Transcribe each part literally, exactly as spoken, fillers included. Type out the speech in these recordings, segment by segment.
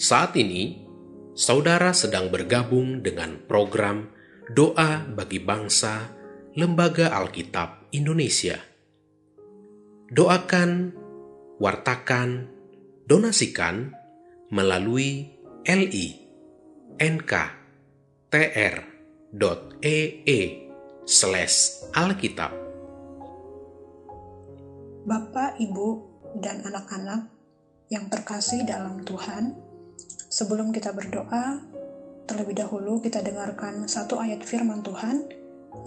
Saat ini, saudara sedang bergabung dengan program Doa Bagi Bangsa Lembaga Alkitab Indonesia. Doakan, wartakan, donasikan melalui l i n k t r dot e e slash alkitab. Bapak, Ibu, dan anak-anak yang terkasih dalam Tuhan, sebelum kita berdoa, terlebih dahulu kita dengarkan satu ayat firman Tuhan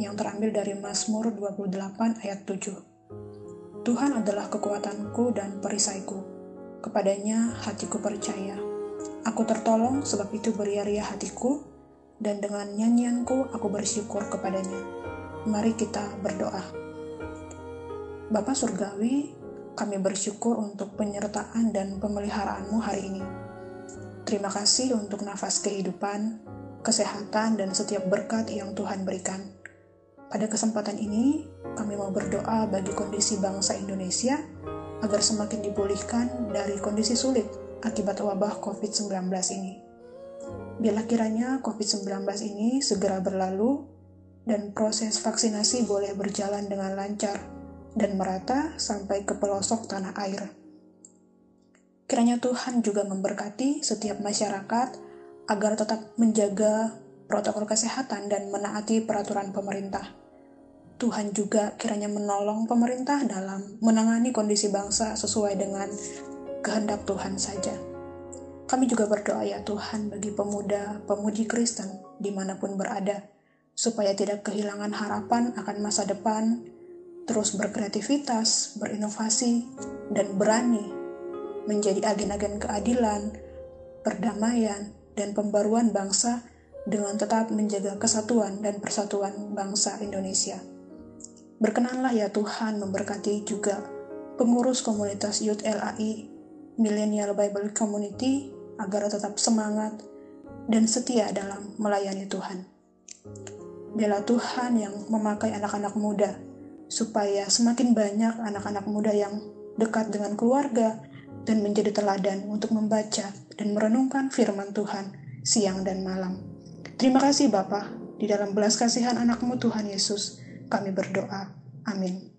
yang terambil dari Mazmur dua puluh delapan ayat tujuh. Tuhan adalah kekuatanku dan perisaiku, kepadanya hatiku percaya. Aku tertolong, sebab itu beria-ria hatiku, dan dengan nyanyianku aku bersyukur kepadanya. Mari kita berdoa. Bapa Surgawi, kami bersyukur untuk penyertaan dan pemeliharaanmu hari ini. Terima kasih untuk nafas kehidupan, kesehatan, dan setiap berkat yang Tuhan berikan. Pada kesempatan ini, kami mau berdoa bagi kondisi bangsa Indonesia agar semakin dipulihkan dari kondisi sulit akibat wabah covid sembilan belas ini. Biarlah kiranya covid sembilan belas ini segera berlalu dan proses vaksinasi boleh berjalan dengan lancar dan merata sampai ke pelosok tanah air. Kiranya Tuhan juga memberkati setiap masyarakat agar tetap menjaga protokol kesehatan dan menaati peraturan pemerintah. Tuhan juga kiranya menolong pemerintah dalam menangani kondisi bangsa sesuai dengan kehendak Tuhan saja. Kami juga berdoa ya Tuhan bagi pemuda-pemudi Kristen dimanapun berada, supaya tidak kehilangan harapan akan masa depan, terus berkreativitas, berinovasi, dan berani menjadi agen-agen keadilan, perdamaian, dan pembaruan bangsa dengan tetap menjaga kesatuan dan persatuan bangsa Indonesia. Berkenanlah ya Tuhan memberkati juga pengurus komunitas Youth L A I, Millennial Bible Community, agar tetap semangat dan setia dalam melayani Tuhan. Biarlah Tuhan yang memakai anak-anak muda, supaya semakin banyak anak-anak muda yang dekat dengan keluarga, dan menjadi teladan untuk membaca dan merenungkan firman Tuhan siang dan malam. Terima kasih Bapa, di dalam belas kasihan anak-Mu Tuhan Yesus, kami berdoa. Amin.